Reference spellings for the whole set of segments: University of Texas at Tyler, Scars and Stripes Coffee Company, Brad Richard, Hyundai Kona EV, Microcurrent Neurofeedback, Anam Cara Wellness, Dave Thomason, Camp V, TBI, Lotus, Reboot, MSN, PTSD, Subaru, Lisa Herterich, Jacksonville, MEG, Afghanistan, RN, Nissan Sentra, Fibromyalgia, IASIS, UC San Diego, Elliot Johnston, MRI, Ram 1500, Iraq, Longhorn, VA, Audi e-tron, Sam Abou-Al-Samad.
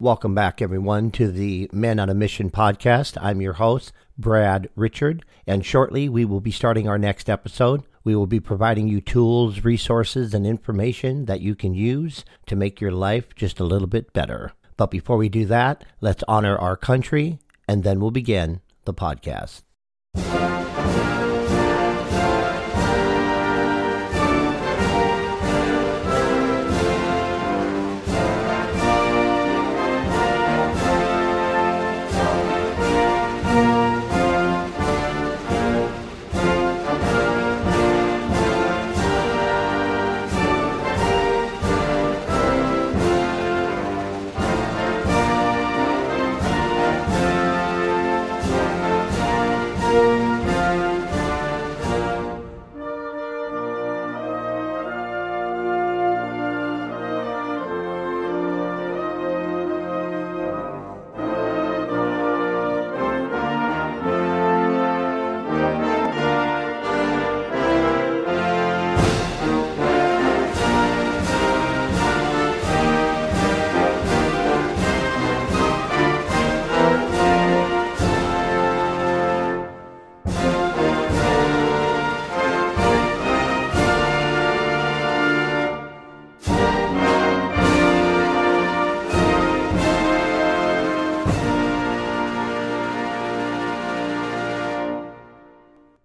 Welcome back, everyone, to the Men on a Mission podcast. I'm your host, Brad Richard, and shortly we will be starting our next episode. We will be providing you tools, resources, and information that you can use to make your life just a little bit better. But before we do that, let's honor our country, and then we'll begin the podcast.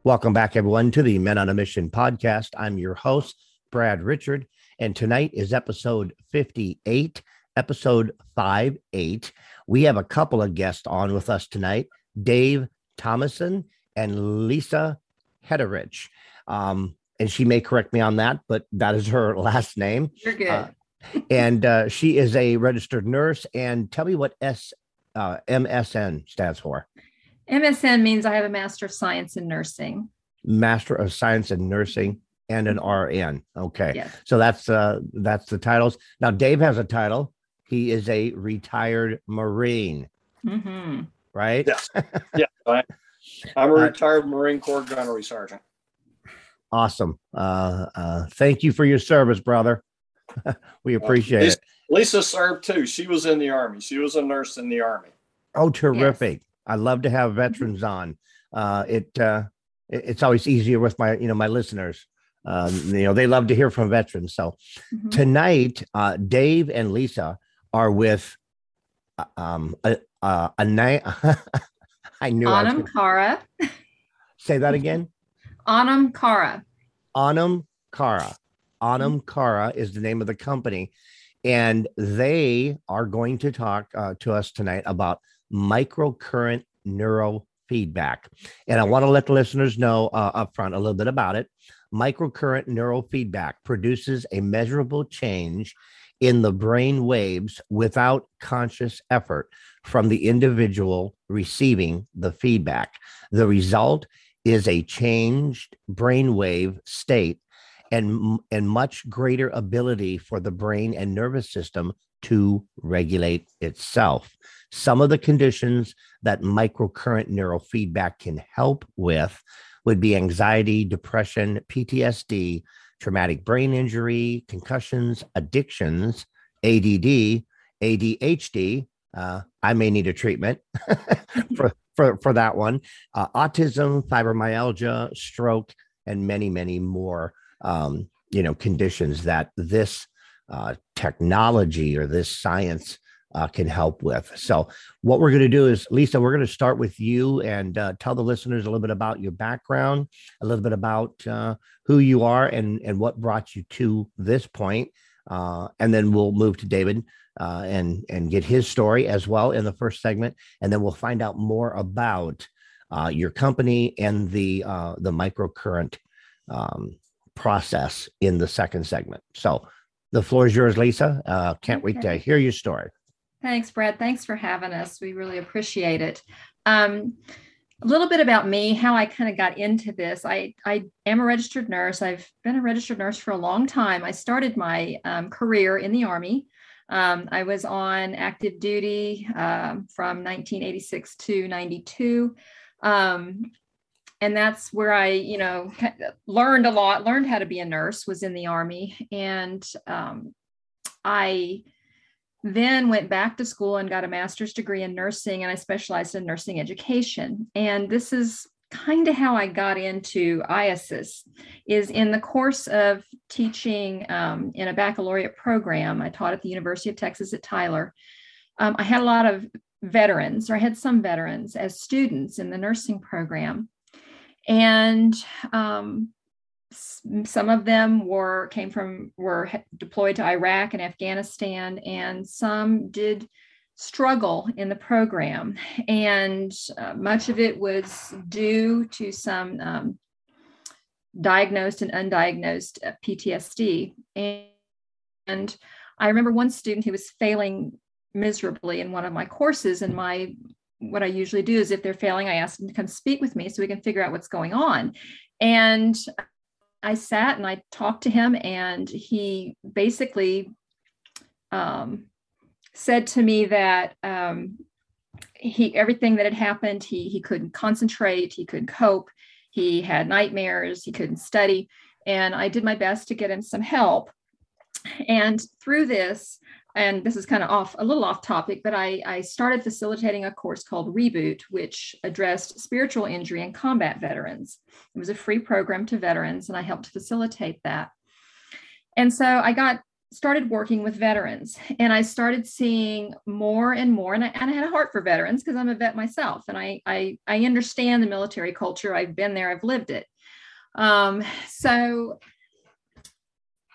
Welcome back, everyone, to the Men on a Mission podcast. I'm your host, Brad Richard, and tonight is episode 58, episode 58. We have a couple of guests on with us tonight, Dave Thomason and Lisa Herterich. And she may correct me on that, but that is her last name. You're good. And she is a registered nurse. And tell me what MSN stands for. MSN means I have a Master of Science in Nursing. Master of Science in Nursing and an RN. Okay. Yes. So that's the titles. Now, Dave has a title. He is a retired Marine, mm-hmm. Right? Yeah. Yeah. I'm a retired Marine Corps Gunnery Sergeant. Awesome. Thank you for your service, brother. We appreciate it. Lisa served too. She was in the Army. She was a nurse in the Army. Oh, terrific. Yes. I love to have veterans on. It's always easier with my listeners. They love to hear from veterans. So tonight, Dave and Lisa are with I knew Anam Cara. Say that again. Anam Cara. Anam Cara. Anam Cara is the name of the company, and they are going to talk to us tonight about microcurrent neurofeedback. And I want to let the listeners know up front a little bit about it. Microcurrent neurofeedback produces a measurable change in the brain waves without conscious effort from the individual receiving the feedback. The result is a changed brainwave state and much greater ability for the brain and nervous system to regulate itself. Some of the conditions that microcurrent neurofeedback can help with would be anxiety, depression, PTSD, traumatic brain injury, concussions, addictions, ADD, ADHD. I may need a treatment for that one. Autism, fibromyalgia, stroke, and many, many more conditions that this technology or this science can help with. So what we're going to do is, Lisa, we're going to start with you and tell the listeners a little bit about your background, a little bit about who you are and what brought you to this point. And then we'll move to David and get his story as well in the first segment. And then we'll find out more about your company and the microcurrent process in the second segment. So the floor is yours, Lisa. Can't wait to hear your story. Thanks, Brad. Thanks for having us. We really appreciate it. A little bit about me, how I kind of got into this. I am a registered nurse. I've been a registered nurse for a long time. I started my career in the Army. I was on active duty from 1986 to 92. And that's where I, learned a lot, learned how to be a nurse, was in the Army. And I Then went back to school and got a master's degree in nursing, and I specialized in nursing education. And this is kind of how I got into IASIS, is in the course of teaching in a baccalaureate program. I taught at the University of Texas at Tyler. I had a lot of veterans, or I had some veterans as students in the nursing program. And some of them were deployed to Iraq and Afghanistan, and some did struggle in the program. And much of it was due to some diagnosed and undiagnosed PTSD. And I remember one student who was failing miserably in one of my courses, and what I usually do is if they're failing, I ask them to come speak with me so we can figure out what's going on. And I sat and I talked to him, and he basically said to me that everything that had happened, he couldn't concentrate, he couldn't cope, he had nightmares, he couldn't study. And I did my best to get him some help. And through this, and this is kind of a little off topic, but I started facilitating a course called Reboot, which addressed spiritual injury in combat veterans. It was a free program to veterans, and I helped facilitate that. And so I started working with veterans, and I started seeing more and more, and I had a heart for veterans because I'm a vet myself, and I understand the military culture. I've been there, I've lived it. So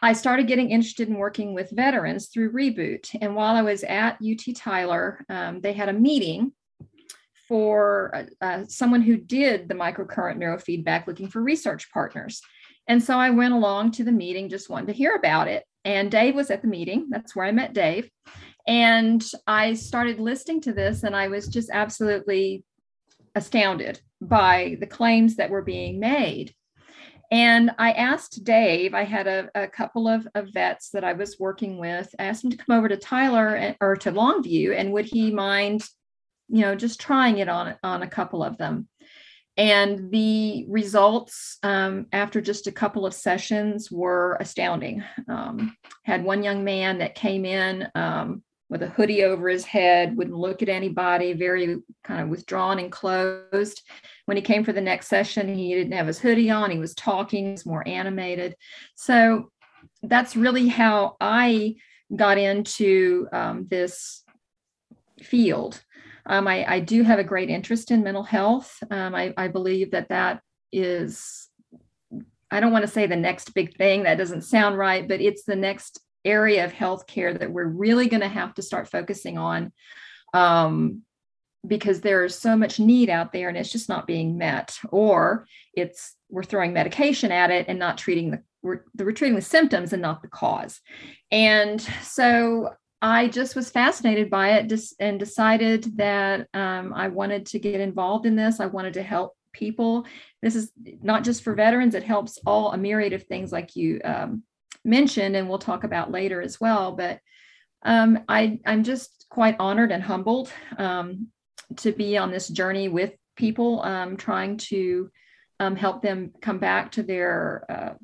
I started getting interested in working with veterans through Reboot. And while I was at UT Tyler, they had a meeting for someone who did the microcurrent neurofeedback, looking for research partners. And so I went along to the meeting, just wanted to hear about it. And Dave was at the meeting. That's where I met Dave. And I started listening to this, and I was just absolutely astounded by the claims that were being made. And I asked Dave, I had a couple of vets that I was working with, I asked him to come over to Tyler or to Longview, and would he mind, just trying it on a couple of them. And the results after just a couple of sessions were astounding. Had one young man that came in with a hoodie over his head, wouldn't look at anybody, very kind of withdrawn and closed. When he came for the next session, he didn't have his hoodie on. He was talking, he was more animated. So that's really how I got into this field. I do have a great interest in mental health. I believe that is, I don't want to say the next big thing. That doesn't sound right, but it's the next area of healthcare that we're really going to have to start focusing on because there is so much need out there, and it's just not being met, or we're throwing medication at it and not treating we're treating the symptoms and not the cause. And so I just was fascinated by it and decided that I wanted to get involved in this. I wanted to help people. This is not just for veterans. It helps a myriad of things like you mentioned, and we'll talk about later as well. But I'm just quite honored and humbled to be on this journey with people, trying to help them come back to their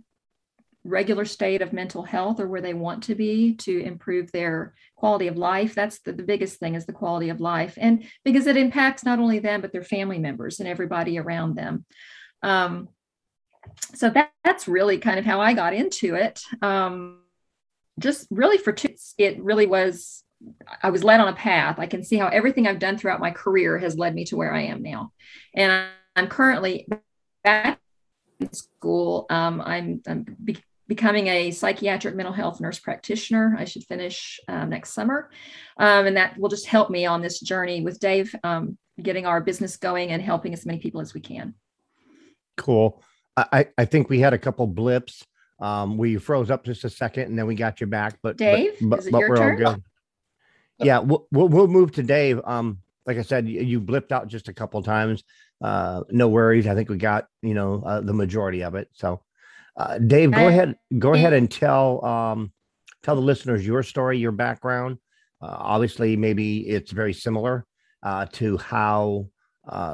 regular state of mental health, or where they want to be, to improve their quality of life. That's the biggest thing, is the quality of life. And because it impacts not only them, but their family members and everybody around them. So that's really kind of how I got into it. Just really I was led on a path. I can see how everything I've done throughout my career has led me to where I am now. And I'm currently back in school. I'm becoming a psychiatric mental health nurse practitioner. I should finish next summer. And that will just help me on this journey with Dave, getting our business going and helping as many people as we can. Cool. I think we had a couple blips. We froze up just a second and then we got you back, but Dave, is it your turn? All good. Yeah, we'll move to Dave. Like I said, you blipped out just a couple times. No worries. I think we got, the majority of it. So Dave, go ahead and tell the listeners your story, your background. Obviously maybe it's very similar to how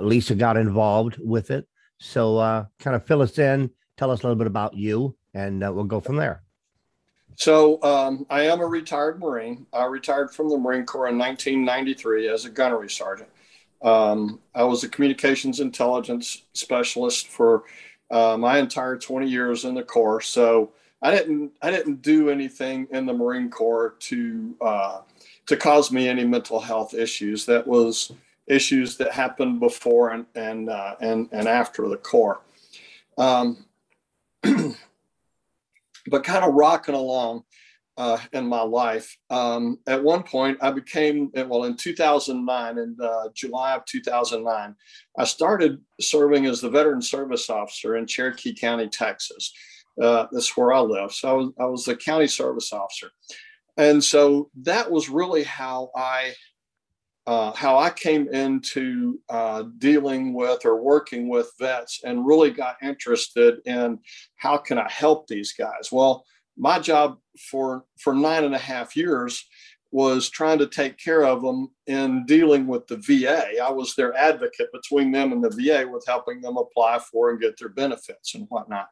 Lisa got involved with it. So kind of fill us in, tell us a little bit about you, and we'll go from there. So I am a retired Marine. I retired from the Marine Corps in 1993 as a gunnery sergeant. I was a communications intelligence specialist for my entire 20 years in the Corps. So I didn't do anything in the Marine Corps to cause me any mental health issues. That was issues that happened before and after the Corps. But kind of rocking along in my life. At one point, I became, well, in 2009, in July of 2009, I started serving as the Veteran Service Officer in Cherokee County, Texas. That's where I live. So I was the County Service Officer. And so that was really how I came into dealing with or working with vets, and really got interested in how can I help these guys. Well, my job for 9.5 years was trying to take care of them in dealing with the VA. I was their advocate between them and the VA, with helping them apply for and get their benefits and whatnot.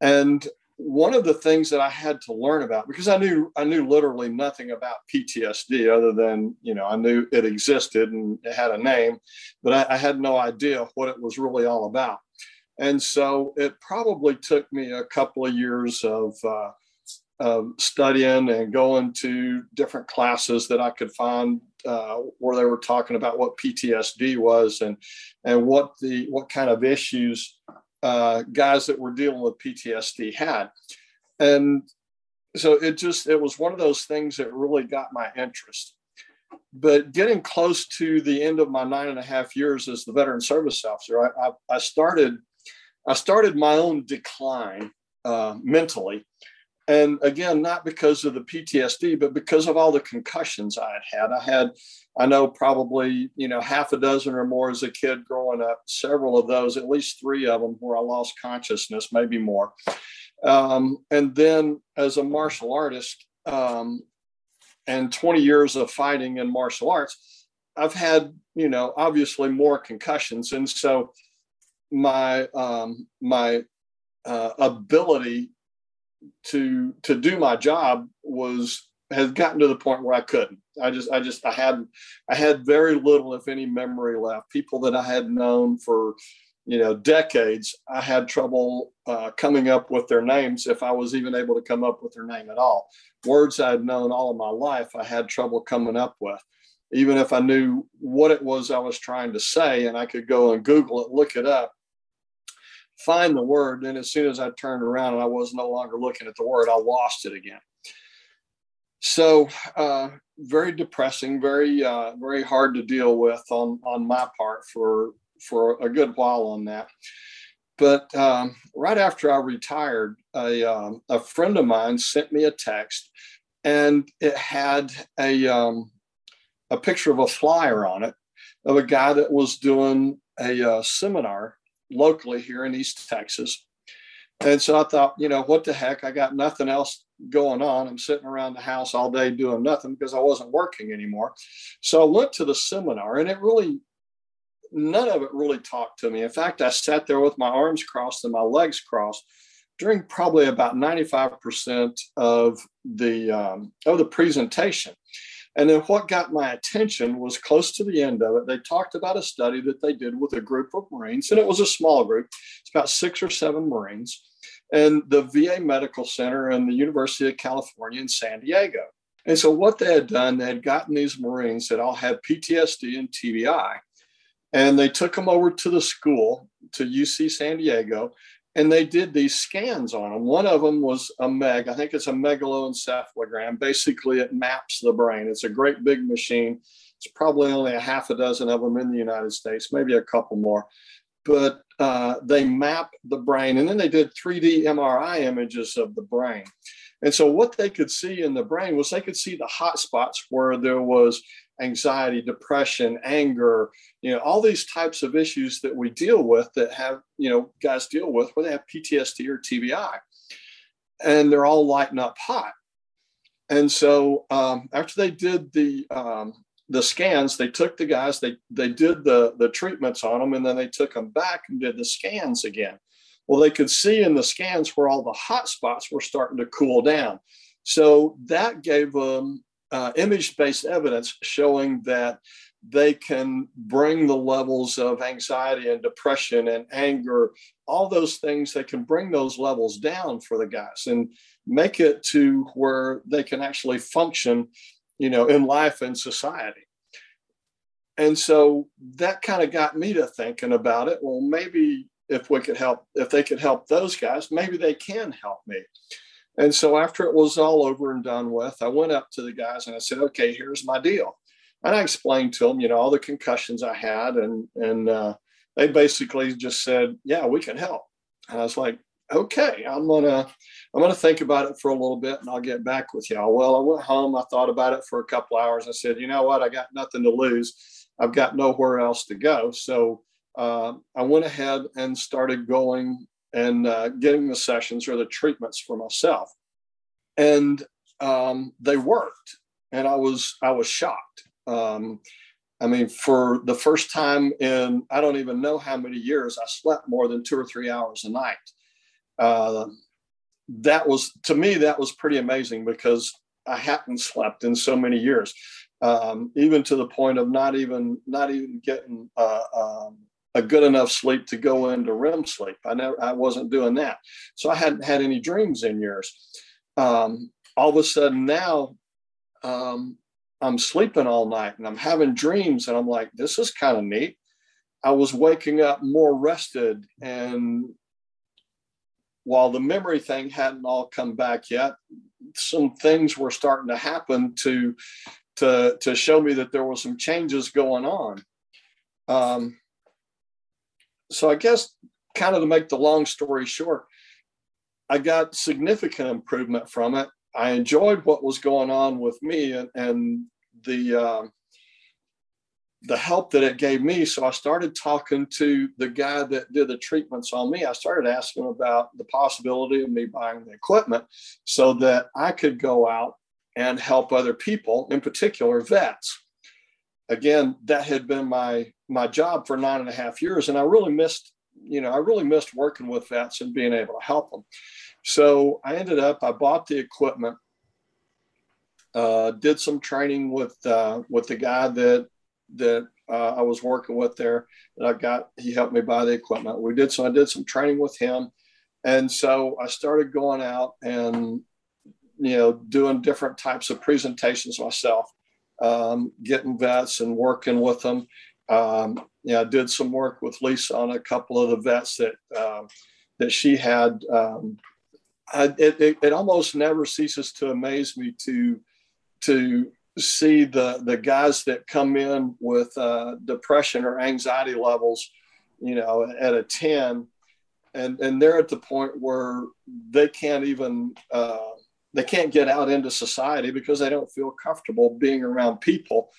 And one of the things that I had to learn about, because I knew literally nothing about PTSD other than, you know, I knew it existed and it had a name, but I had no idea what it was really all about. And so it probably took me a couple of years of studying and going to different classes that I could find where they were talking about what PTSD was and what kind of issues guys that were dealing with PTSD had. And so it was one of those things that really got my interest. But getting close to the end of my 9.5 years as the Veteran Service Officer, I started my own decline mentally. And again, not because of the PTSD, but because of all the concussions I had had. I know probably, you know, half a dozen or more as a kid growing up, several of those, at least 3 of them where I lost consciousness, maybe more. And then as a martial artist and 20 years of fighting in martial arts, I've had, you know, obviously more concussions. And so my ability to do my job has gotten to the point where I couldn't. I had very little, if any, memory left. People that I had known for, you know, decades, I had trouble coming up with their names, if I was even able to come up with their name at all. Words I had known all of my life, I had trouble coming up with, even if I knew what it was I was trying to say, and I could go and Google it, look it up, find the word. And as soon as I turned around and I was no longer looking at the word, I lost it again. So very depressing, very hard to deal with on my part for a good while on that. But right after I retired, a friend of mine sent me a text, and it had a picture of a flyer on it of a guy that was doing a seminar locally here in East Texas. And so I thought, you know, what the heck? I got nothing else going on. I'm sitting around the house all day doing nothing, because I wasn't working anymore. So I went to the seminar, and none of it really talked to me. In fact, I sat there with my arms crossed and my legs crossed during probably about 95% of the presentation. And then what got my attention was close to the end of it. They talked about a study that they did with a group of Marines, and it was a small group. It's about 6 or 7 Marines, and the VA Medical Center and the University of California in San Diego. And so what they had done, they had gotten these Marines that all had PTSD and TBI, and they took them over to the school, to UC San Diego, and they did these scans on them. One of them was a MEG. I think it's a megaloencephalogram. Basically, it maps the brain. It's a great big machine. It's probably only a half a dozen of them in the United States, maybe a couple more. But they map the brain. And then they did 3D MRI images of the brain. And so what they could see in the brain was they could see the hot spots where there was anxiety, depression, anger, you know, all these types of issues that we deal with, that have, you know, guys deal with where they have PTSD or TBI, and they're all lighting up hot. And so after they did the scans, they took the guys, they did the treatments on them, and then they took them back and did the scans again. Well, they could see in the scans where all the hot spots were starting to cool down. So that gave them image-based evidence showing that they can bring the levels of anxiety and depression and anger, all those things, they can bring those levels down for the guys and make it to where they can actually function, you know, in life and society. And so that kind of got me to thinking about it. Well, maybe if we could help, if they could help those guys, maybe they can help me. And so after it was all over and done with, I went up to the guys and I said, okay, here's my deal. And I explained to them, you know, all the concussions I had, and they basically just said, yeah, we can help. And I was like, okay, I'm gonna think about it for a little bit and I'll get back with y'all. Well, I went home, I thought about it for a couple hours. I said, you know what, I got nothing to lose. I've got nowhere else to go. So I went ahead and started going and getting the sessions or the treatments for myself. And they worked, and I was shocked. I mean, for the first time in, I don't even know how many years, I slept more than 2 or 3 hours a night. That was, to me, that was pretty amazing because I hadn't slept in so many years, even to the point of not even getting a good enough sleep to go into REM sleep. I wasn't doing that. So I hadn't had any dreams in years. All of a sudden now, I'm sleeping all night and I'm having dreams and I'm like, this is kind of neat. I was waking up more rested, and while the memory thing hadn't all come back yet, some things were starting to happen to show me that there were some changes going on. So I guess kind of to make the long story short, I got significant improvement from it. I enjoyed what was going on with me and the help that it gave me. So I started talking to the guy that did the treatments on me. I started asking about the possibility of me buying the equipment so that I could go out and help other people, in particular vets. Again, that had been my job for 9.5 years. And I really missed, you know, I really missed working with vets and being able to help them. So I ended up, I bought the equipment, did some training with the guy that I was working with there that I got, he helped me buy the equipment. I did some training with him. And so I started going out and, you know, doing different types of presentations myself, getting vets and working with them. Yeah, I did some work with Lisa on a couple of the vets that she had. It almost never ceases to amaze me to see the guys that come in with depression or anxiety levels, you know, at a 10, and they're at the point where they can't even they can't get out into society because they don't feel comfortable being around people,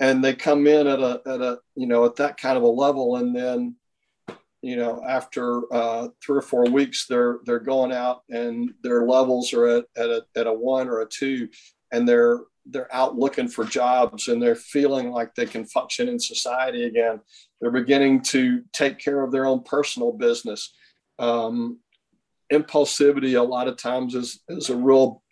and they come in at a you know, at that kind of a level, and then, you know, after 3 or 4 weeks, they're going out and their levels are at a 1 or a 2, and they're out looking for jobs and they're feeling like they can function in society again. They're beginning to take care of their own personal business. Impulsivity a lot of times is a real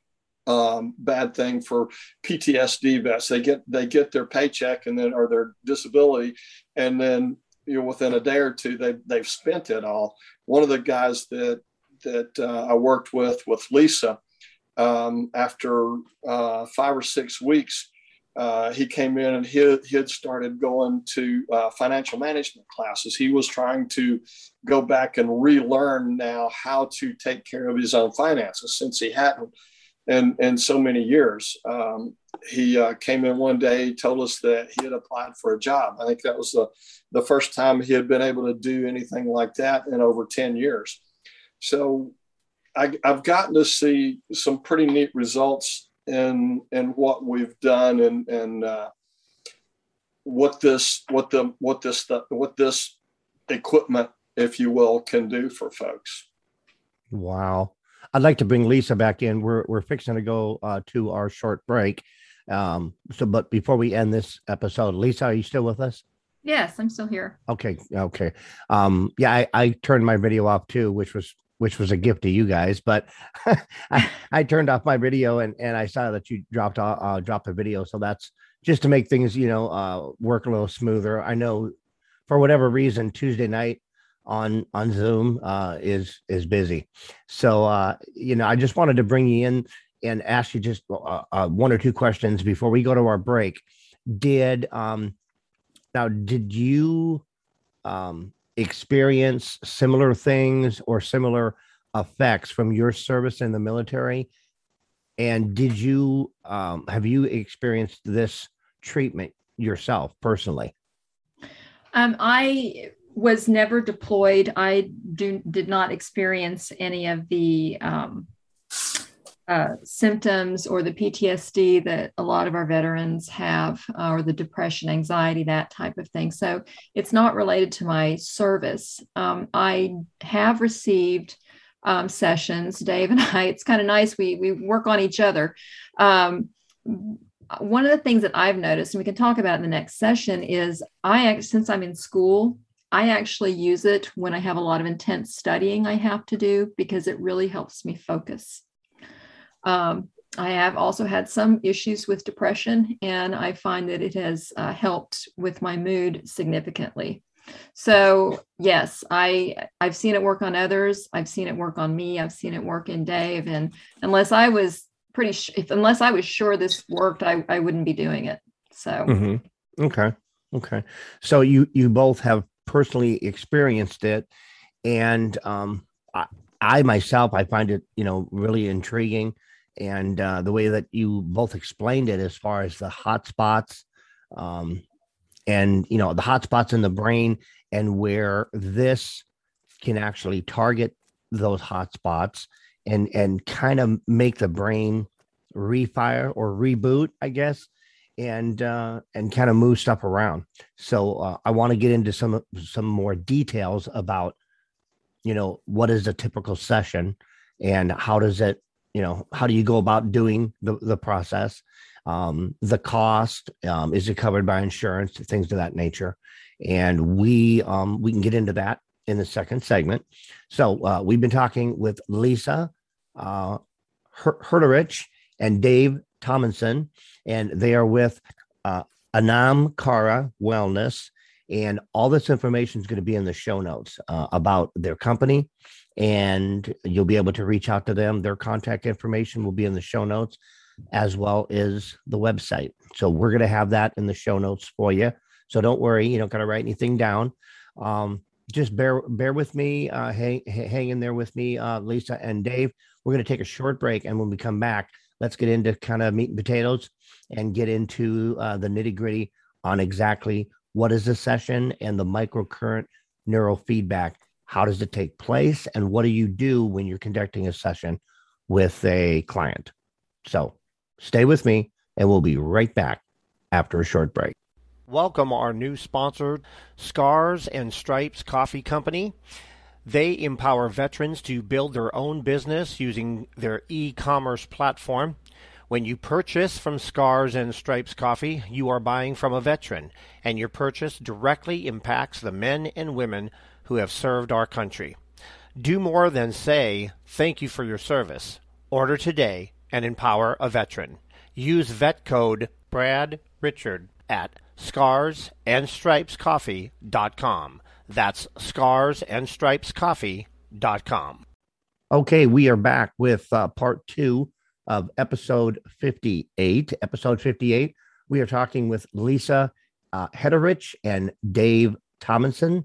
bad thing for PTSD vets. They get their paycheck and then, or their disability, and then, you know, within a day or two, they've spent it all. One of the guys that I worked with Lisa, after 5 or 6 weeks, he came in and he had started going to financial management classes. He was trying to go back and relearn now how to take care of his own finances since he hadn't in so many years. He came in one day, told us that he had applied for a job. I think that was the first time he had been able to do anything like that in over 10 years. So I've gotten to see some pretty neat results in what we've done and what this equipment, if you will, can do for folks. Wow. I'd like to bring Lisa back in. We're fixing to go to our short break. But before we end this episode, Lisa, are you still with us? Yes, I'm still here. Okay. Yeah, I turned my video off too, which was which was a gift to you guys, but I turned off my video and I saw that you dropped a video. So that's just to make things, work a little smoother. I know for whatever reason, Tuesday night on Zoom is busy. So, I just wanted to bring you in and ask you just one or two questions before we go to our break. Did you experience similar things or similar effects from your service in the military? And did you have you experienced this treatment yourself personally? I was never deployed. I did not experience any of the symptoms or the PTSD that a lot of our veterans have, or the depression, anxiety, that type of thing. So it's not related to my service. I have received sessions, Dave and I. It's kind of nice. We work on each other. One of the things that I've noticed, and we can talk about in the next session, is since I'm in school, I actually use it when I have a lot of intense studying I have to do, because it really helps me focus. I have also had some issues with depression, and I find that it has helped with my mood significantly. So yes, I've seen it work on others. I've seen it work on me. I've seen it work in Dave. And unless I was sure this worked, I wouldn't be doing it. So, mm-hmm. Okay. So you both have personally experienced it, and, I myself find it, really intriguing, and the way that you both explained it as far as the hot spots, and the hot spots in the brain, and where this can actually target those hot spots and kind of make the brain refire or reboot, I guess, and kind of move stuff around. So I want to get into some more details about, what is a typical session, and how does it, how do you go about doing the process, the cost, is it covered by insurance, things of that nature. And we can get into that in the second segment. So we've been talking with Lisa Herterich and Dave Thomason, and they are with Anam Cara Wellness. And all this information is going to be in the show notes about their company, and you'll be able to reach out to them. Their contact information will be in the show notes, as well as the website. So we're going to have that in the show notes for you. So don't worry, you don't got to write anything down. Just bear with me, hang in there with me, Lisa and Dave. We're going to take a short break, and when we come back, let's get into kind of meat and potatoes and get into the nitty gritty on exactly what is the session and the microcurrent neurofeedback. How does it take place? And what do you do when you're conducting a session with a client? So stay with me, and we'll be right back after a short break. Welcome our new sponsor, Scars and Stripes Coffee Company. They empower veterans to build their own business using their e-commerce platform. When you purchase from Scars and Stripes Coffee, you are buying from a veteran, and your purchase directly impacts the men and women who have served our country. Do more than say, thank you for your service. Order today and empower a veteran. Use vet code Brad Richard at scarsandstripescoffee.com. That's scarsandstripescoffee.com. Okay, we are back with part two of episode 58. Episode 58, we are talking with Lisa Herterich and Dave Thomason,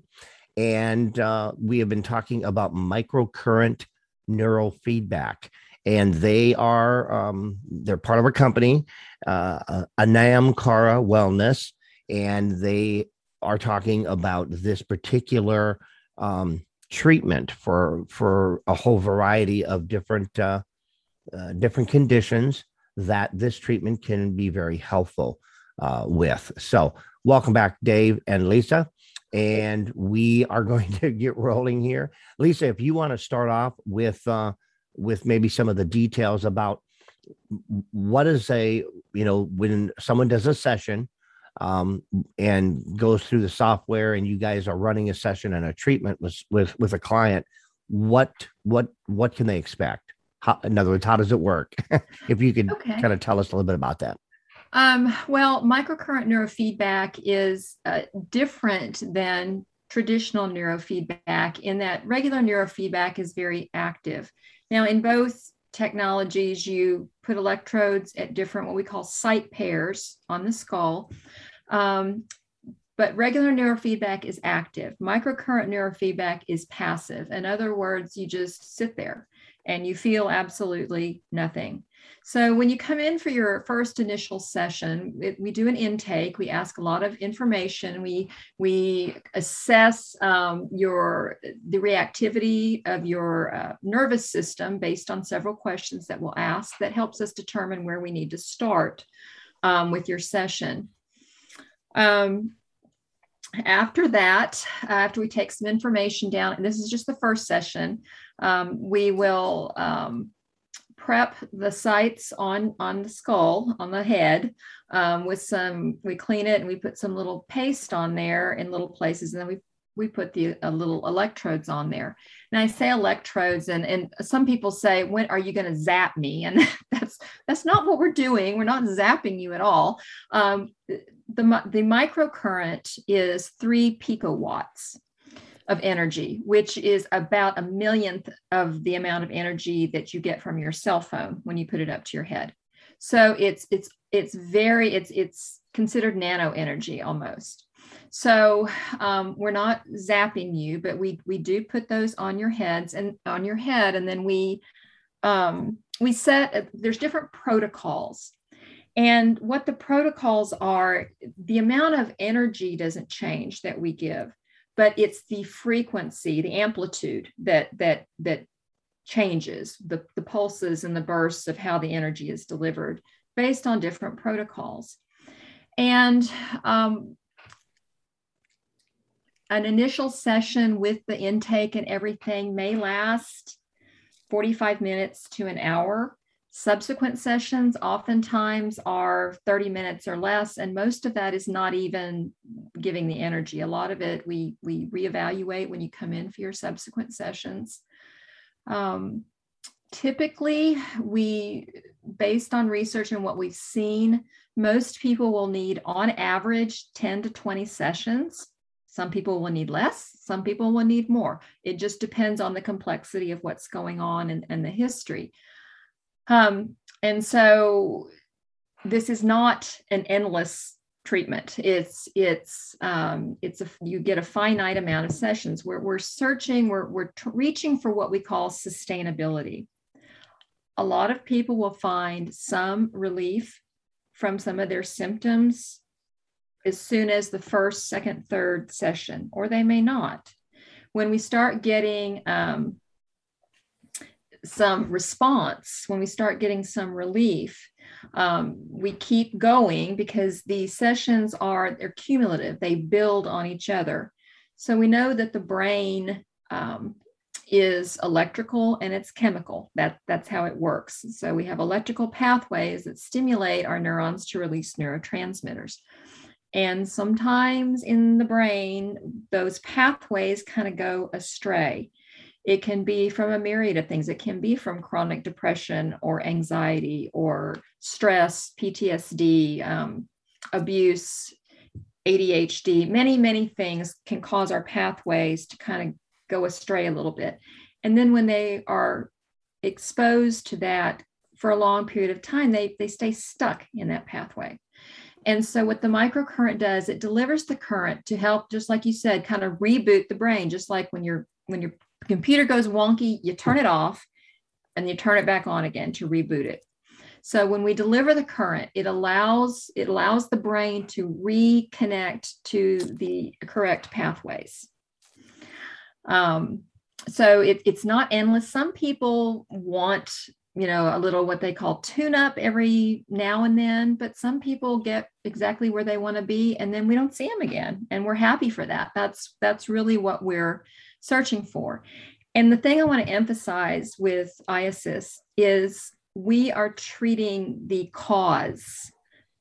and we have been talking about microcurrent neurofeedback, and they are they're part of a company, Anam Cara Wellness, and they are talking about this particular treatment for a whole variety of different conditions that this treatment can be very helpful with. So welcome back, Dave and Lisa, and we are going to get rolling here. Lisa, if you want to start off with maybe some of the details about what is when someone does a session and goes through the software, and you guys are running a session and a treatment with a client, what can they expect? How, in other words, how does it work? If you could kind of tell us a little bit about that. Well, microcurrent neurofeedback is different than traditional neurofeedback in that regular neurofeedback is very active. Now, in both technologies, you put electrodes at different, what we call site pairs on the skull. But regular neurofeedback is active. Microcurrent neurofeedback is passive. In other words, you just sit there and you feel absolutely nothing. So when you come in for your first initial session, we do an intake. We ask a lot of information. We assess the reactivity of your nervous system based on several questions that we'll ask. That helps us determine where we need to start with your session. After that, after we take some information down, and this is just the first session, we will prep the sites on the skull, on the head, with some, we clean it and we put some little paste on there in little places. And then we put the little electrodes on there. And I say electrodes, and some people say, when are you going to zap me? And that's not what we're doing. We're not zapping you at all. The microcurrent is 3 picowatts of energy, which is about 1 millionth of the amount of energy that you get from your cell phone when you put it up to your head. So it's considered nano energy almost. So we're not zapping you, but we do put those on your heads and on your head. And then we set, there's different protocols. And what the protocols are, the amount of energy doesn't change that we give, but it's the frequency, the amplitude that changes, the pulses and the bursts of how the energy is delivered based on different protocols. And an initial session with the intake and everything may last 45 minutes to an hour. Subsequent sessions oftentimes are 30 minutes or less, and most of that is not even giving the energy. A lot of it we reevaluate when you come in for your subsequent sessions. Typically, based on research and what we've seen, most people will need on average 10 to 20 sessions. Some people will need less, some people will need more. It just depends on the complexity of what's going on and the history. And so this is not an endless treatment. You get a finite amount of sessions where we're searching, we're reaching for what we call sustainability. A lot of people will find some relief from some of their symptoms as soon as the first, second, third session, or they may not. When we start getting, some response, when we start getting some relief, we keep going because the sessions they're cumulative, they build on each other. So we know that the brain is electrical and it's chemical. That's how it works. So we have electrical pathways that stimulate our neurons to release neurotransmitters. And sometimes in the brain, those pathways kind of go astray. It can be from a myriad of things. It can be from chronic depression or anxiety or stress, PTSD, abuse, ADHD. Many, many things can cause our pathways to kind of go astray a little bit. And then when they are exposed to that for a long period of time, they stay stuck in that pathway. And so what the microcurrent does, it delivers the current to help, just like you said, kind of reboot the brain, just like when your computer goes wonky, you turn it off and you turn it back on again to reboot it. So when we deliver the current, it allows the brain to reconnect to the correct pathways. So it's not endless. Some people want, a little what they call tune-up every now and then, but some people get exactly where they want to be and then we don't see them again. And we're happy for that. That's really what we're searching for. And the thing I want to emphasize with IASIS is we are treating the cause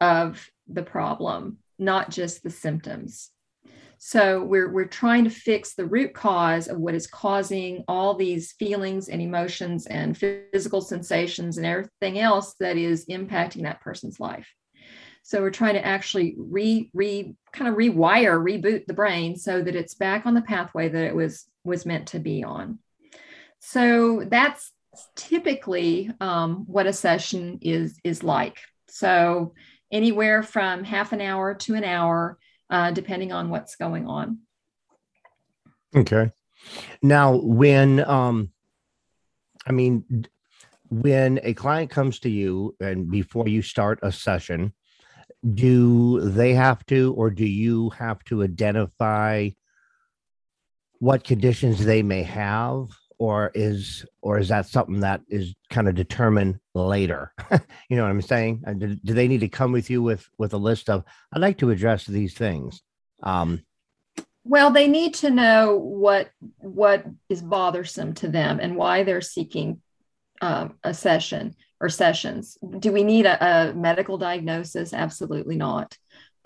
of the problem, not just the symptoms. So we're trying to fix the root cause of what is causing all these feelings and emotions and physical sensations and everything else that is impacting that person's life. So we're trying to actually reboot the brain so that it's back on the pathway that it was meant to be on. So that's typically what a session is like. So anywhere from half an hour to an hour, depending on what's going on. Okay. Now, when a client comes to you and before you start a session, do they have to, or do you have to identify what conditions they may have, or is that something that is kind of determined later? You know what I'm saying? Do they need to come with you with a list of, I'd like to address these things? Well, they need to know what is bothersome to them and why they're seeking a session or sessions. Do we need a medical diagnosis? Absolutely not.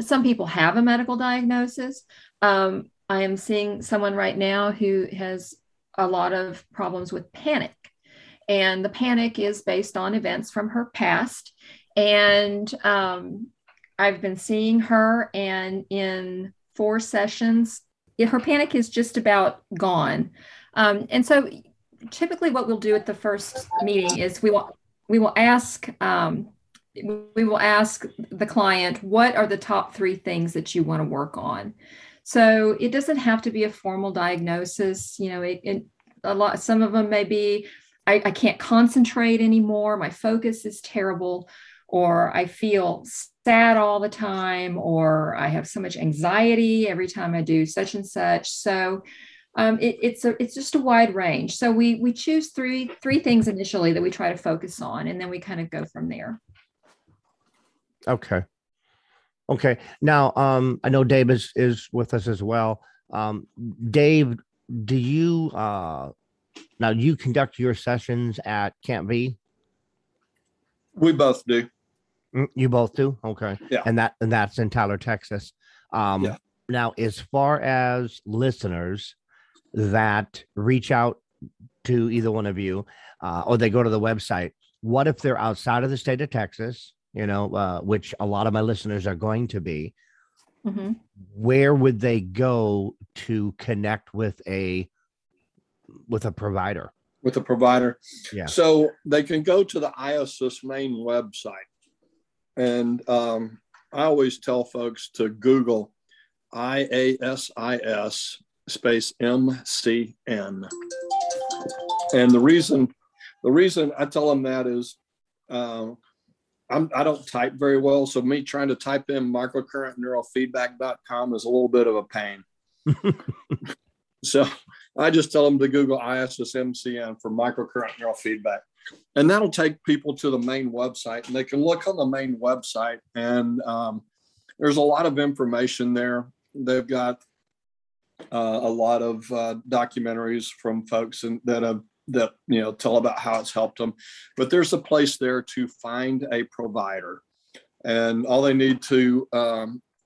Some people have a medical diagnosis. I am seeing someone right now who has a lot of problems with panic, and the panic is based on events from her past. And I've been seeing her, and in 4 sessions, her panic is just about gone. And so typically what we'll do at the first meeting is we will ask the client, what are the top 3 things that you want to work on? So it doesn't have to be a formal diagnosis. You know, some of them may be, I can't concentrate anymore, my focus is terrible, or I feel sad all the time, or I have so much anxiety every time I do such and such. So it's just a wide range. So we choose three things initially that we try to focus on, and then we kind of go from there. Okay. Now, I know Dave is with us as well. Dave, do you, now you conduct your sessions at Camp V? We both do. You both do? Okay. Yeah. And that's in Tyler, Texas. Yeah. Now, as far as listeners that reach out to either one of you, or they go to the website, what if they're outside of the state of Texas, you know, which a lot of my listeners are going to be, mm-hmm. Where would they go to connect with a provider? With a provider. Yeah. So they can go to the IASIS main website. And I always tell folks to Google IASIS space MCN. And the reason I tell them that is I don't type very well. So me trying to type in microcurrentneurofeedback.com is a little bit of a pain. So I just tell them to Google IASIS MCN for microcurrent neurofeedback. And that'll take people to the main website, and they can look on the main website, and there's a lot of information there. They've got a lot of documentaries from folks that you know tell about how it's helped them. But there's a place there to find a provider, and all they need to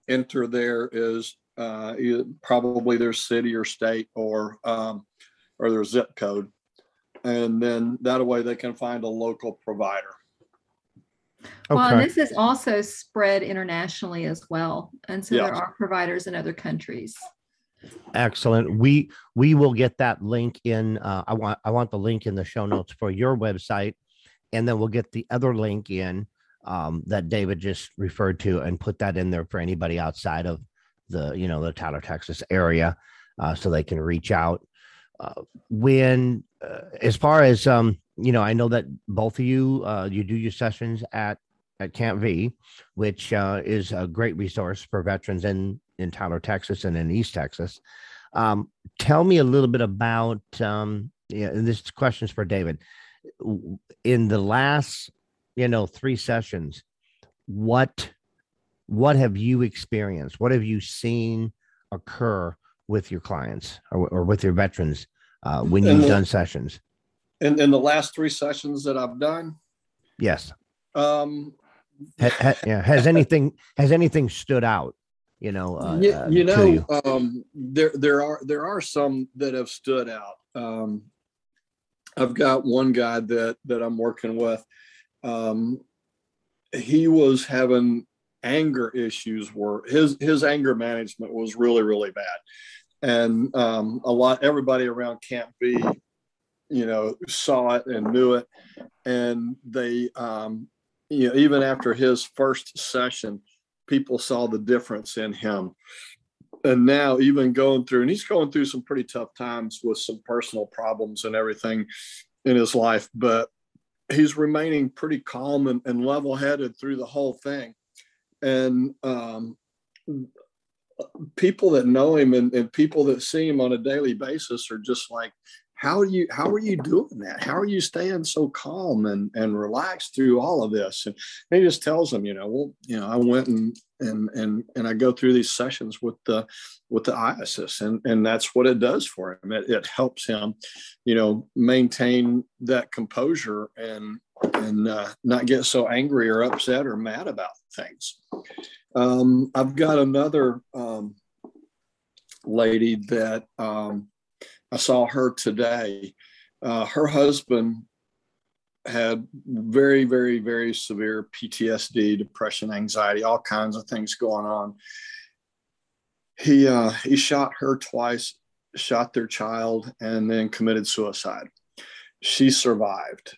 enter there is probably their city or state or their zip code, and then that way they can find a local provider. Okay. Well, and this is also spread internationally as well. And so There are providers in other countries. Excellent. We will get that link in. I want the link in the show notes for your website, and then we'll get the other link in that David just referred to, and put that in there for anybody outside of the Tyler, Texas area, so they can reach out. As far as I know that both of you you do your sessions at Camp V, which is a great resource for veterans in Tyler, Texas, and in East Texas. Tell me a little bit about, and this question's for David. In the last, 3 sessions, what have you experienced? What have you seen occur with your clients or with your veterans when you've done sessions? In the last 3 sessions that I've done? Yes. Has anything stood out? you know, there are some that have stood out. I've got one guy that I'm working with. He was having anger issues. His anger management was really, really bad. And everybody around Camp V, you know, saw it and knew it. And they, you know, even after his first session, people saw the difference in him. And now even he's going through some pretty tough times with some personal problems and everything in his life, but he's remaining pretty calm and level-headed through the whole thing. And people that know him and people that see him on a daily basis are just like, how are you doing that? How are you staying so calm and relaxed through all of this? And he just tells them, you know, well, you know, I went and I go through these sessions with the IASIS, and that's what it does for him. It helps him, you know, maintain that composure and not get so angry or upset or mad about things. I've got another lady that I saw her today. Her husband had very, very, very severe PTSD, depression, anxiety, all kinds of things going on. He shot her twice, shot their child, and then committed suicide. She survived.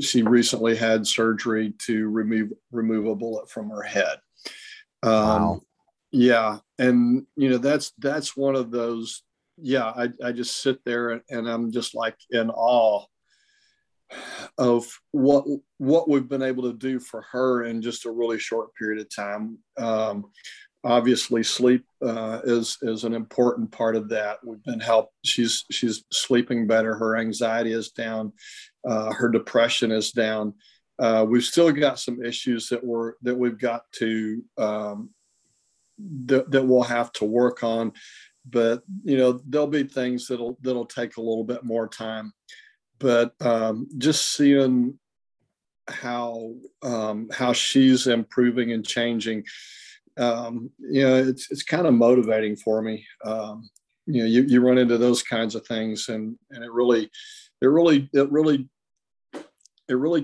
She recently had surgery to remove a bullet from her head. Wow. Yeah. And, you know, that's one of those. Yeah. I just sit there and I'm just like in awe of what we've been able to do for her in just a really short period of time. Obviously sleep is an important part of that. We've been helped. She's sleeping better. Her anxiety is down. Her depression is down. We've still got some issues that we'll have to work on, but you know, there'll be things that'll take a little bit more time. But just seeing how she's improving and changing, you know, it's kind of motivating for me. You know, you run into those kinds of things, and it really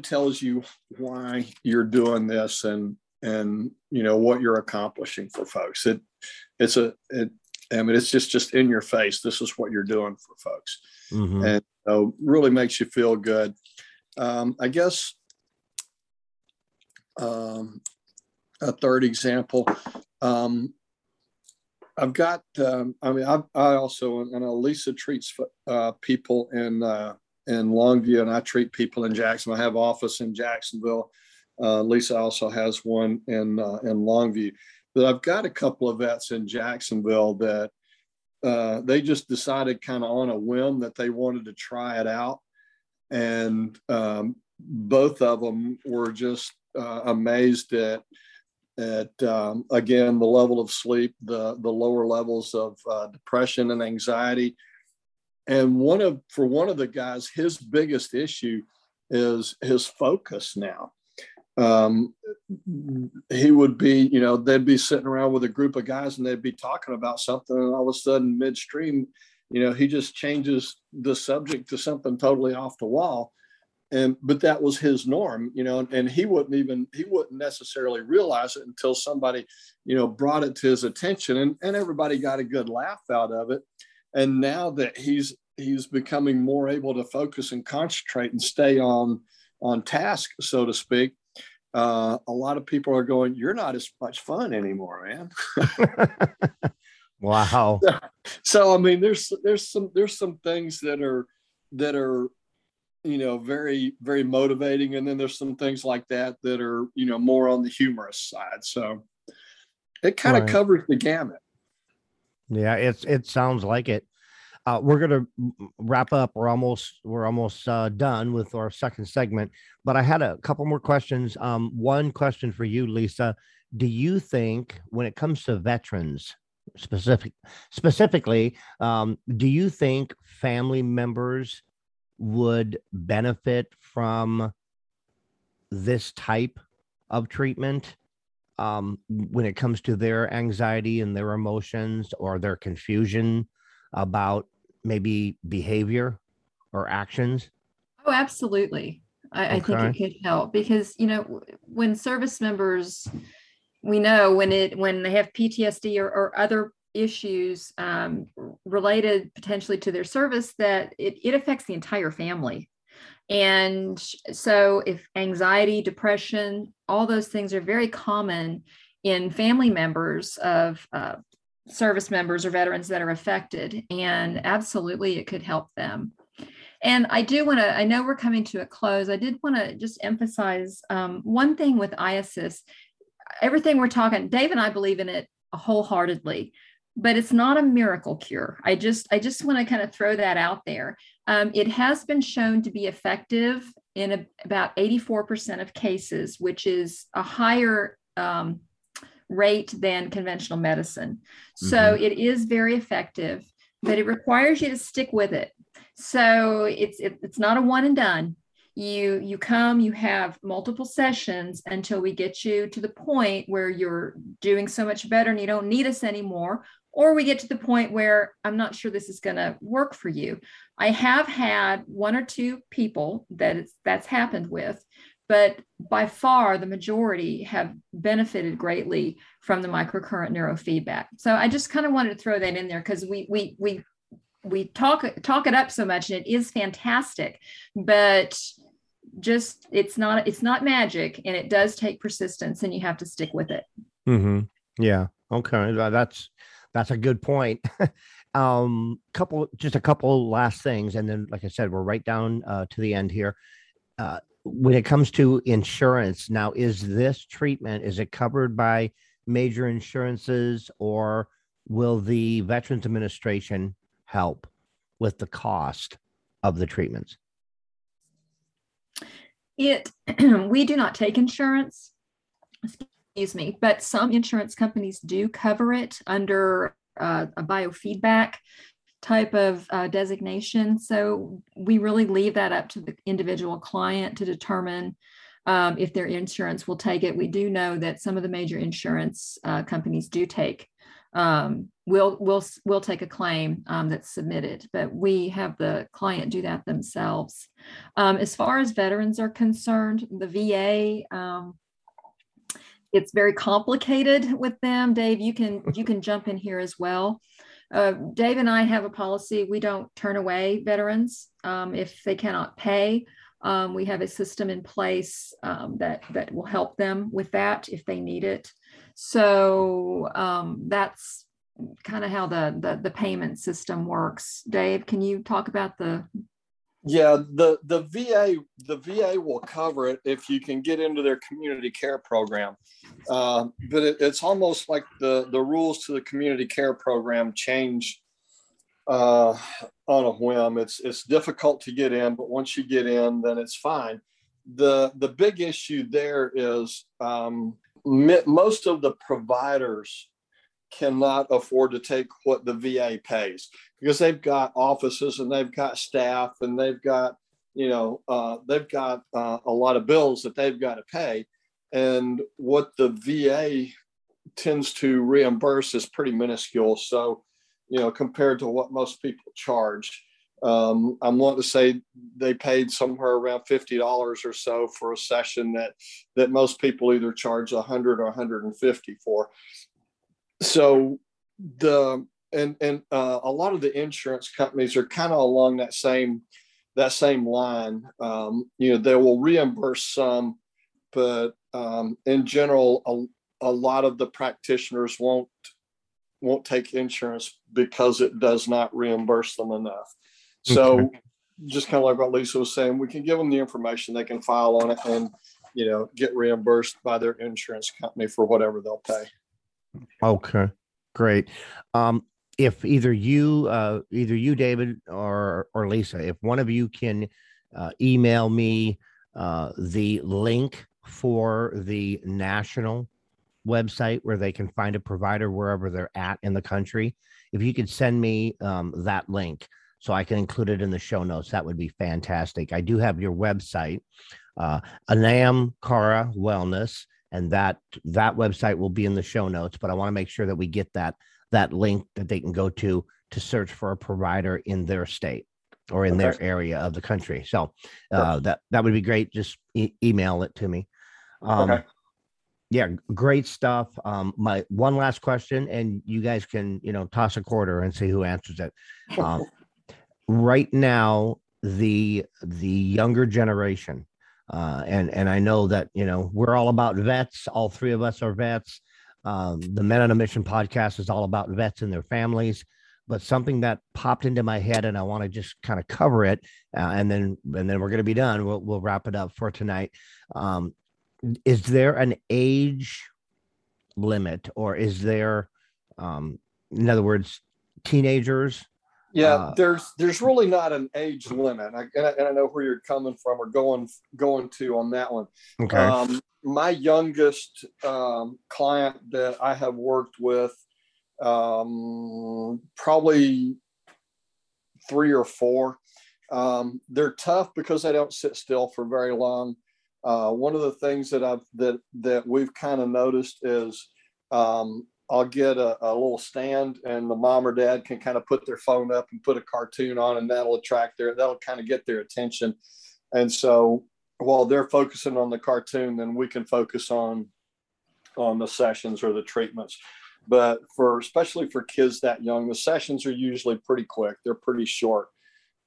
tells you why you're doing this and you know what you're accomplishing for folks. It's just in your face. This is what you're doing for folks. Mm-hmm. And so really makes you feel good. I guess a third example. I've got I also, and I know Lisa treats people in Longview, and I treat people in Jacksonville. I have an office in Jacksonville. Lisa also has one in Longview. But I've got a couple of vets in Jacksonville that they just decided kind of on a whim that they wanted to try it out. And both of them were just amazed at again, the level of sleep, the lower levels of depression and anxiety. And for one of the guys, his biggest issue is his focus now. He would be, you know, they'd be sitting around with a group of guys and they'd be talking about something, and all of a sudden midstream, you know, he just changes the subject to something totally off the wall. But that was his norm, you know, and he wouldn't necessarily realize it until somebody, you know, brought it to his attention, and everybody got a good laugh out of it. And now that he's becoming more able to focus and concentrate and stay on task, so to speak, a lot of people are going, "You're not as much fun anymore, man." Wow. So I mean, there's some things that are, you know, very, very motivating, and then there's some things like that are, you know, more on the humorous side. So it kind of covers the gamut. Yeah, it sounds like it. We're going to wrap up. We're almost done with our second segment, but I had a couple more questions. One question for you, Lisa. Do you think, when it comes to veterans specifically, do you think family members would benefit from this type of treatment? when it comes to their anxiety and their emotions or their confusion about maybe behavior or actions? Oh, absolutely. I think it could help because, you know, when service members, we know when they have PTSD or other issues related potentially to their service, that it affects the entire family. And so if anxiety, depression, all those things are very common in family members of service members or veterans that are affected, and absolutely it could help them. And I do want to, I know we're coming to a close. I did want to just emphasize one thing with IASIS. Everything we're talking, Dave and I believe in it wholeheartedly, but it's not a miracle cure. I just want to kind of throw that out there. It has been shown to be effective in about 84% of cases, which is a higher rate than conventional medicine. Mm-hmm. So it is very effective, but it requires you to stick with it. So it's not a one and done. You come, you have multiple sessions until we get you to the point where you're doing so much better and you don't need us anymore, or we get to the point where I'm not sure this is going to work for you. I have had one or two people that that's happened with, but by far the majority have benefited greatly from the microcurrent neurofeedback. So I just kind of wanted to throw that in there because we talk it up so much, and it is fantastic, but just it's not magic, and it does take persistence, and you have to stick with it. Mm-hmm. Yeah. Okay. That's a good point. Just a couple last things, and then, like I said, we're right down to the end here. When it comes to insurance, now is this treatment, is it covered by major insurances, or will the Veterans Administration help with the cost of the treatments? We do not take insurance, excuse me, but some insurance companies do cover it under a biofeedback type of designation. So we really leave that up to the individual client to determine if their insurance will take it. We do know that some of the major insurance companies do take we'll take a claim that's submitted, but we have the client do that themselves. As far as veterans are concerned, the VA, it's very complicated with them. Dave, you can jump in here as well. Dave and I have a policy. We don't turn away veterans if they cannot pay. We have a system in place that will help them with that if they need it. So that's kind of how the payment system works. Dave, can you talk about the? Yeah, the VA will cover it if you can get into their community care program. But it's almost like the rules to the community care program change on a whim. It's difficult to get in, but once you get in, then it's fine. The big issue there is most of the providers cannot afford to take what the VA pays because they've got offices and they've got staff and they've got, they've got a lot of bills that they've got to pay. And what the VA tends to reimburse is pretty minuscule. So, compared to what most people charge, I'm wanting to say they paid somewhere around $50 or so for a session that most people either charge $100 or $150 for. So a lot of the insurance companies are kind of along that same line. They will reimburse some, but in general, a lot of the practitioners won't take insurance because it does not reimburse them enough. So just kind of like what Lisa was saying, we can give them the information, they can file on it and, get reimbursed by their insurance company for whatever they'll pay. Okay, great. If either you, David, or Lisa, if one of you can email me the link for the national website where they can find a provider wherever they're at in the country, if you could send me that link so I can include it in the show notes, that would be fantastic. I do have your website, Anam Cara Wellness, And that website will be in the show notes, but I want to make sure that we get that link that they can go to search for a provider in their state or in their area of the country. So that would be great. Just email it to me. Yeah, great stuff. My one last question, and you guys can, toss a quarter and see who answers it. Right now, the younger generation, and I know that, we're all about vets. All three of us are vets. The Men on a Mission podcast is all about vets and their families. But something that popped into my head, and I want to just kind of cover it, and then we're going to be done. We'll wrap it up for tonight. Is there an age limit, or is there, in other words, teenagers? Yeah, there's really not an age limit. I know where you're coming from or going to on that one. Okay. My youngest client that I have worked with, probably 3 or 4. They're tough because they don't sit still for very long. One of the things that we've kind of noticed is I'll get a little stand, and the mom or dad can kind of put their phone up and put a cartoon on, and that'll kind of get their attention. And so while they're focusing on the cartoon, then we can focus on the sessions or the treatments. But especially for kids that young, the sessions are usually pretty quick. They're pretty short.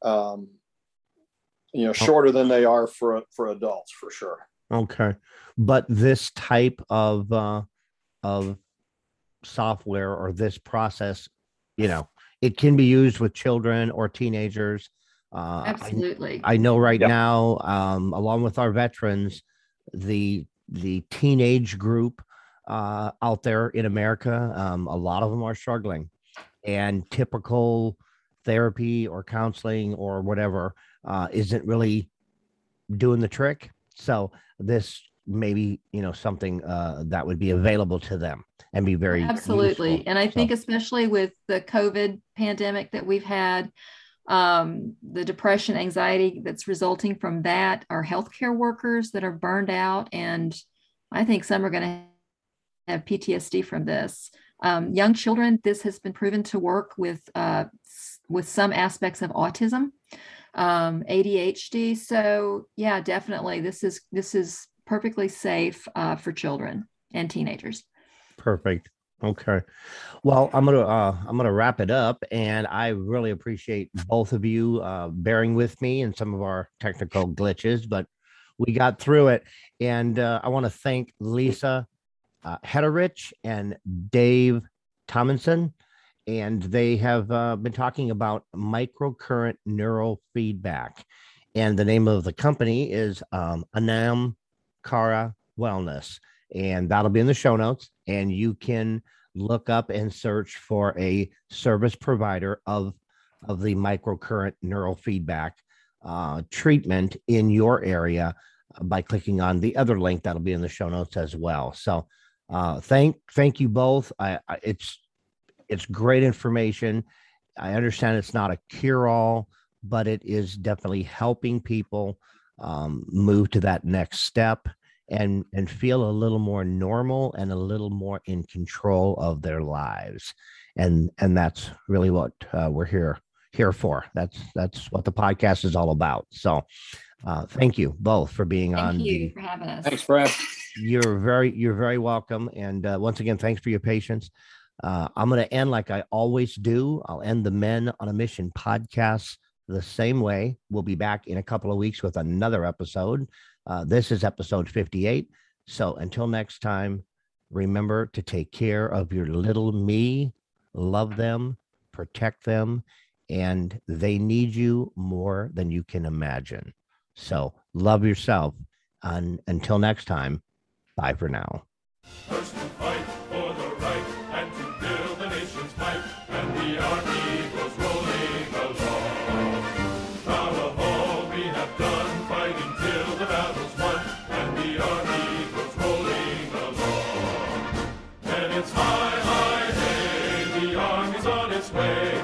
Shorter than they are for adults, for sure. Okay. But this type of software or this process, it can be used with children or teenagers. Absolutely. I know right now, along with our veterans, the teenage group out there in America, a lot of them are struggling, and typical therapy or counseling or whatever isn't really doing the trick. So this maybe, something that would be available to them and be very absolutely useful. And I think especially with the COVID pandemic that we've had, the depression, anxiety that's resulting from that, our healthcare workers that are burned out, and I think some are going to have PTSD from this. Young children, this has been proven to work with some aspects of autism, ADHD. So yeah, definitely. This is perfectly safe for children and teenagers. Perfect. Okay. Well, I'm going to wrap it up, and I really appreciate both of you bearing with me and some of our technical glitches, but we got through it. And I want to thank Lisa Herterich and Dave Thomason, and they have been talking about microcurrent neurofeedback, and the name of the company is Anam Cara Wellness, and that'll be in the show notes, and you can look up and search for a service provider of the microcurrent neurofeedback treatment in your area by clicking on the other link that'll be in the show notes as well. So thank you both. It's great information. I understand it's not a cure-all, but it is definitely helping people move to that next step and feel a little more normal and a little more in control of their lives. And that's really what we're here for. That's what the podcast is all about. So thank you both for being on. Thank you for having us. Thanks, Brad. You're very welcome. And once again, thanks for your patience. I'm going to end like I always do. I'll end the Men on a Mission podcast the same way. We'll be back in a couple of weeks with another episode. This is episode 58. So until next time, remember to take care of your little me, love them, protect them, and they need you more than you can imagine. So love yourself. And until next time, bye for now. Way.